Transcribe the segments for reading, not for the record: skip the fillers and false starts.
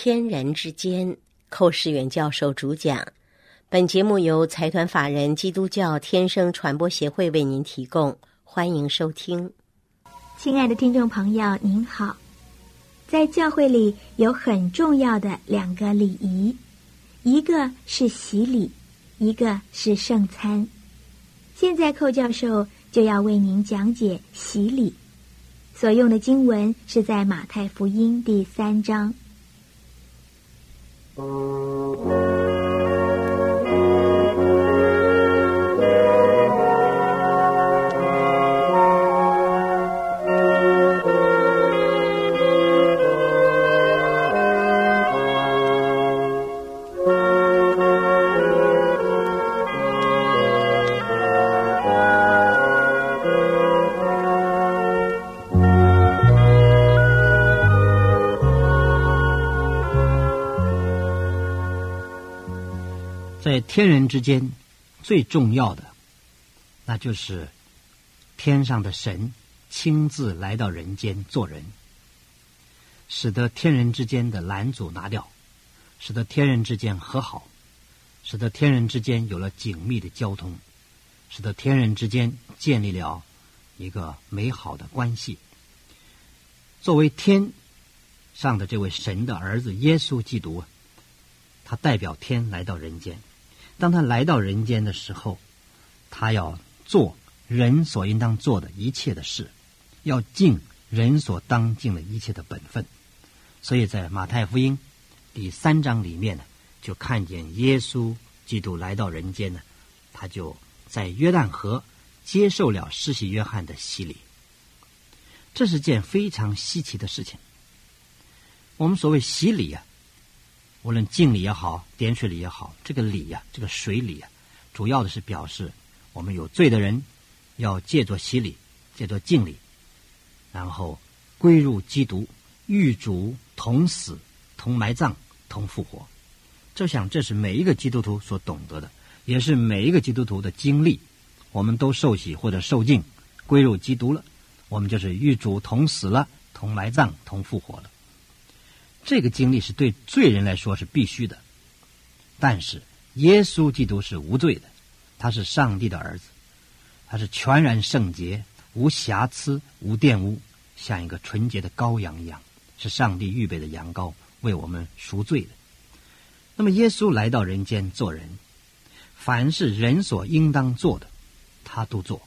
天人之间，寇世远教授主讲。本节目由财团法人基督教天声传播协会为您提供，欢迎收听。亲爱的听众朋友，您好。在教会里有很重要的两个礼仪，一个是洗礼，一个是圣餐。现在寇教授就要为您讲解洗礼，所用的经文是在马太福音第3章。在天人之间最重要的，那就是天上的神亲自来到人间做人，使得天人之间的拦阻拿掉，使得天人之间和好，使得天人之间有了紧密的交通，使得天人之间建立了一个美好的关系。作为天上的这位神的儿子耶稣基督，他代表天来到人间。当他来到人间的时候，他要做人所应当做的一切的事，要尽人所当尽的一切的本分。所以在马太福音第3章里面呢，就看见耶稣基督来到人间呢，他就在约旦河接受了施洗约翰的洗礼。这是件非常稀奇的事情。我们所谓洗礼啊，无论敬礼也好，点水礼也好，这个礼啊，这个水礼啊，主要的是表示我们有罪的人要借着洗礼，借着敬礼，然后归入基督，与主同死同埋葬同复活。这想这是每一个基督徒所懂得的，也是每一个基督徒的经历。我们都受洗或者受浸归入基督了，我们就是与主同死了，同埋葬同复活了。这个经历是对罪人来说是必须的，但是耶稣基督是无罪的，他是上帝的儿子，他是全然圣洁，无瑕疵，无玷污，像一个纯洁的羔羊一样，是上帝预备的羊羔，为我们赎罪的。那么耶稣来到人间做人，凡是人所应当做的，他都做，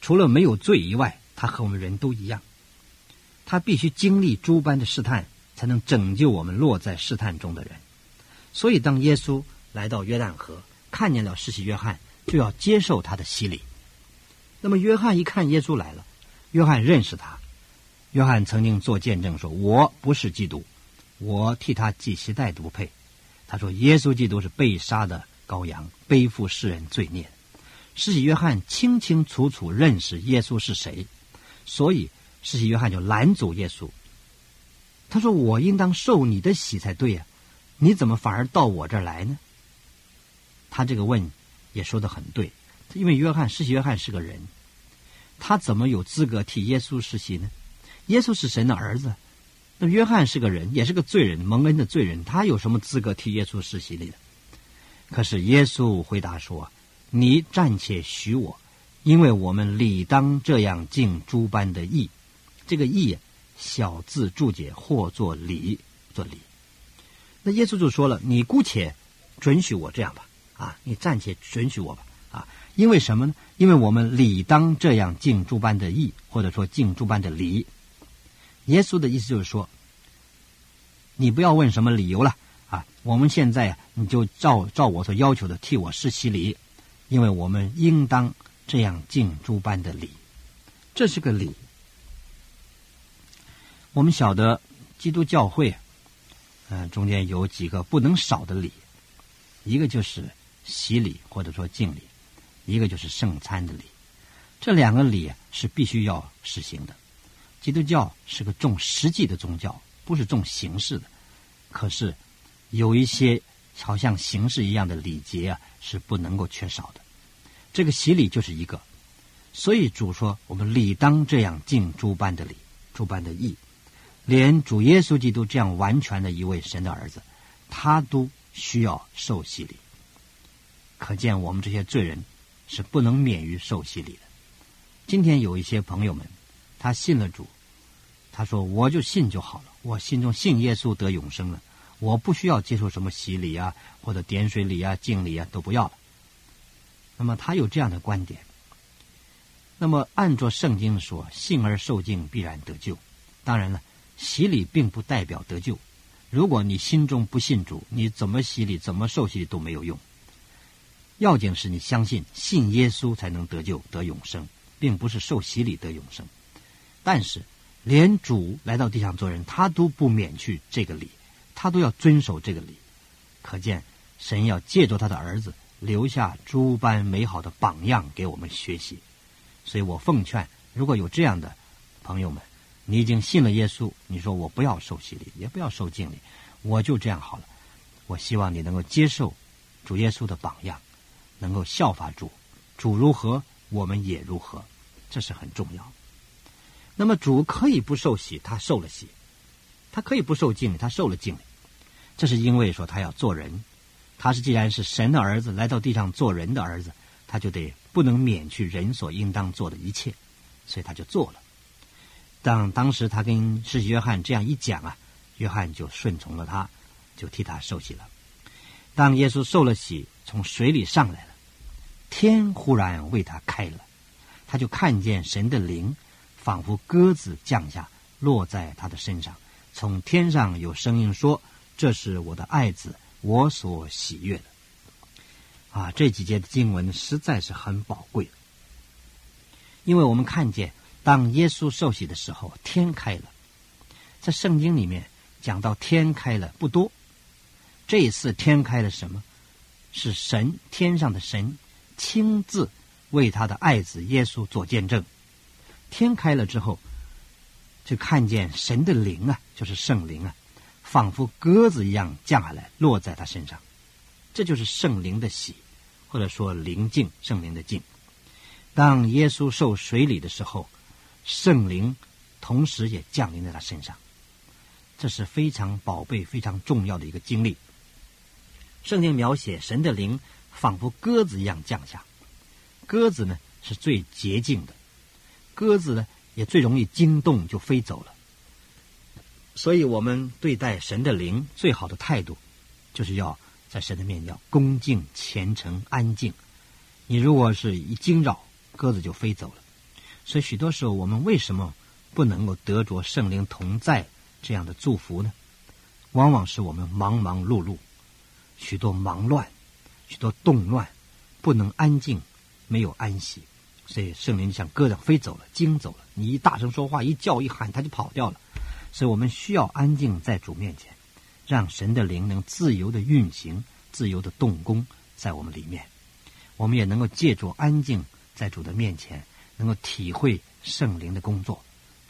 除了没有罪以外，他和我们人都一样。他必须经历诸般的试探，才能拯救我们落在试探中的人。所以当耶稣来到约旦河，看见了施洗约翰，就要接受他的洗礼。那么约翰一看耶稣来了，约翰认识他，约翰曾经做见证说，我不是基督，我替他系鞋带都不配。他说耶稣基督是被杀的羔羊，背负世人罪孽。施洗约翰清清楚楚认识耶稣是谁，所以施洗约翰就拦阻耶稣，他说我应当受你的洗才对啊，你怎么反而到我这儿来呢？他这个问也说得很对，因为施洗约翰是个人，他怎么有资格替耶稣施洗呢？耶稣是神的儿子，那约翰是个人，也是个罪人，蒙恩的罪人，他有什么资格替耶稣施洗呢？可是耶稣回答说，你暂且许我，因为我们理当这样尽诸般的义。这个义小字注解或做礼，做礼。那耶稣就说了，你姑且准许我这样吧，啊，你暂且准许我吧，啊，因为什么呢？因为我们理当这样尽诸般的义，或者说尽诸般的礼。耶稣的意思就是说，你不要问什么理由了啊，我们现在你就照我所要求的替我施洗礼，因为我们应当这样尽诸般的礼。这是个礼。我们晓得基督教会中间有几个不能少的礼，一个就是洗礼或者说敬礼，一个就是圣餐的礼。这两个礼是必须要实行的。基督教是个重实际的宗教，不是重形式的，可是有一些好像形式一样的礼节是不能够缺少的。这个洗礼就是一个，所以主说我们理当这样尽诸般的礼，诸般的义。连主耶稣基督这样完全的一位神的儿子，他都需要受洗礼。可见我们这些罪人是不能免于受洗礼的。今天有一些朋友们，他信了主，他说我就信就好了，我心中信耶稣得永生了，我不需要接受什么洗礼啊，或者点水礼啊、敬礼啊，都不要了。那么他有这样的观点。那么按照圣经说，信而受敬必然得救。当然了，洗礼并不代表得救。如果你心中不信主，你怎么洗礼、怎么受洗礼都没有用。要紧是你相信，信耶稣才能得救、得永生，并不是受洗礼得永生。但是连主来到地上做人，他都不免去这个礼，他都要遵守这个礼。可见神要借着他的儿子留下诸般美好的榜样给我们学习。所以我奉劝，如果有这样的朋友们，你已经信了耶稣，你说我不要受洗礼，也不要受敬礼，我就这样好了。我希望你能够接受主耶稣的榜样，能够效法主，主如何我们也如何，这是很重要。那么主可以不受洗，他受了洗；他可以不受敬礼，他受了敬礼。这是因为说他要做人，他是既然是神的儿子，来到地上做人的儿子，他就得不能免去人所应当做的一切，所以他就做了。当时他跟施洗约翰这样一讲啊，约翰就顺从了他，就替他受洗了。当耶稣受了洗，从水里上来了，天忽然为他开了，他就看见神的灵仿佛鸽子降下，落在他的身上。从天上有声音说，这是我的爱子，我所喜悦的。啊，这几节的经文实在是很宝贵的，因为我们看见当耶稣受洗的时候，天开了。在圣经里面讲到天开了不多，这一次天开了什么？是神，天上的神亲自为他的爱子耶稣做见证。天开了之后，就看见神的灵啊，就是圣灵啊，仿佛鸽子一样降下来，落在他身上。这就是圣灵的洗，或者说灵浸，圣灵的浸。当耶稣受水礼的时候，圣灵同时也降临在他身上，这是非常宝贝、非常重要的一个经历。圣经描写神的灵仿佛鸽子一样降下，鸽子呢是最洁净的，鸽子呢也最容易惊动就飞走了。所以我们对待神的灵最好的态度，就是要在神的面前要恭敬、虔诚、安静。你如果是一惊扰，鸽子就飞走了。所以许多时候我们为什么不能够得着圣灵同在这样的祝福呢？往往是我们忙忙碌碌，许多忙乱，许多动乱，不能安静，没有安息，所以圣灵像鸽子飞走了，惊走了。你一大声说话，一叫一喊，他就跑掉了。所以我们需要安静在主面前，让神的灵能自由的运行，自由的动工在我们里面。我们也能够借助安静在主的面前，能够体会圣灵的工作，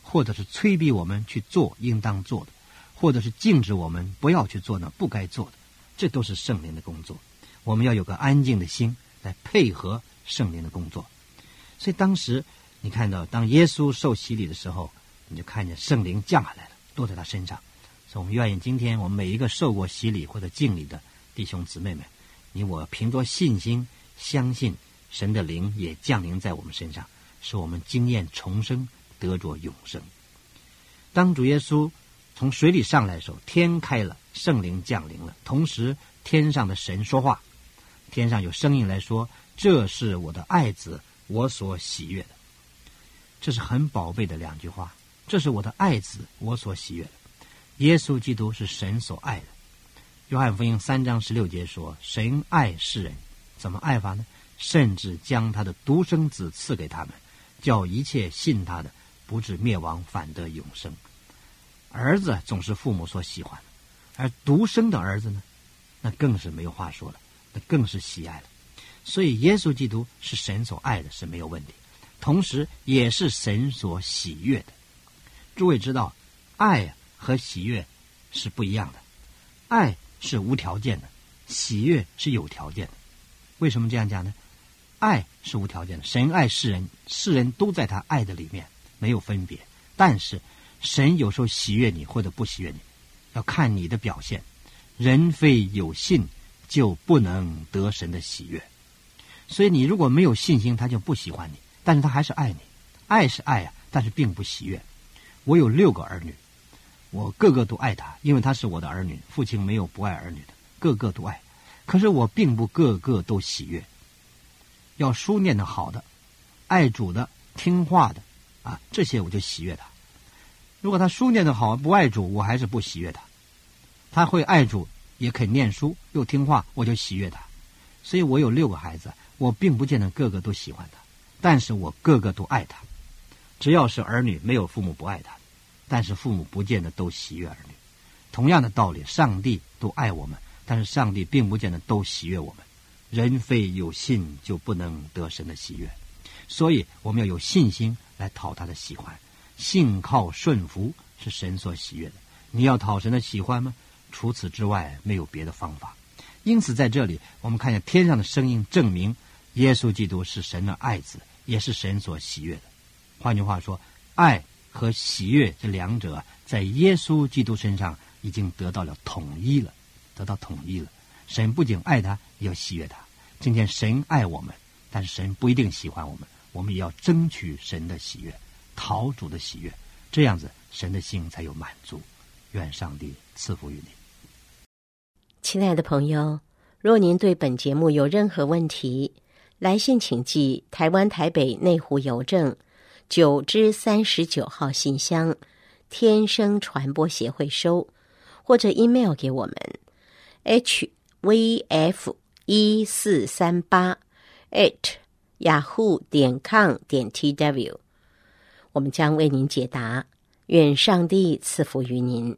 或者是催逼我们去做应当做的，或者是禁止我们不要去做呢不该做的，这都是圣灵的工作。我们要有个安静的心来配合圣灵的工作。所以当时你看到当耶稣受洗礼的时候，你就看见圣灵降下来了，落在他身上。所以我们愿意今天我们每一个受过洗礼或者敬礼的弟兄姊妹们，你我凭着信心相信神的灵也降临在我们身上，使我们经验重生，得着永生。当主耶稣从水里上来的时候，天开了，圣灵降临了，同时天上的神说话，天上有声音来说，这是我的爱子，我所喜悦的。这是很宝贝的两句话，这是我的爱子，我所喜悦的。耶稣基督是神所爱的。约翰福音3章16节说，神爱世人，怎么爱法呢？甚至将他的独生子赐给他们，叫一切信他的不至灭亡，反得永生。儿子总是父母所喜欢的，而独生的儿子呢，那更是没有话说了，那更是喜爱了。所以耶稣基督是神所爱的，是没有问题，同时也是神所喜悦的。诸位知道，爱和喜悦是不一样的，爱是无条件的，喜悦是有条件的。为什么这样讲呢？爱是无条件的，神爱世人，世人都在他爱的里面，没有分别。但是神有时候喜悦你或者不喜悦你，要看你的表现。人非有信，就不能得神的喜悦。所以你如果没有信心，他就不喜欢你，但是他还是爱你。爱是爱啊，但是并不喜悦。我有6个儿女，我个个都爱他，因为他是我的儿女，父亲没有不爱儿女的，个个都爱。可是我并不个个都喜悦。要书念的好的，爱主的，听话的啊，这些我就喜悦他。如果他书念的好，不爱主，我还是不喜悦他。他会爱主，也肯念书，又听话，我就喜悦他。所以我有6个孩子，我并不见得个个都喜欢他，但是我个个都爱他。只要是儿女，没有父母不爱他，但是父母不见得都喜悦儿女。同样的道理，上帝都爱我们，但是上帝并不见得都喜悦我们。人非有信，就不能得神的喜悦。所以我们要有信心来讨他的喜欢。信靠顺服是神所喜悦的。你要讨神的喜欢吗？除此之外没有别的方法。因此在这里我们看见天上的声音证明耶稣基督是神的爱子，也是神所喜悦的。换句话说，爱和喜悦这两者在耶稣基督身上已经得到了统一了，得到统一了。神不仅爱他，也要喜悦他。今天神爱我们，但是神不一定喜欢我们，我们也要争取神的喜悦，讨主的喜悦，这样子神的心才有满足。愿上帝赐福于你。亲爱的朋友，若您对本节目有任何问题，来信请寄台湾台北内湖邮政9-39号信箱，天生传播协会收，或者 email 给我们 hvf1438@yahoo.com.tw， 我们将为您解答。愿上帝赐福于您。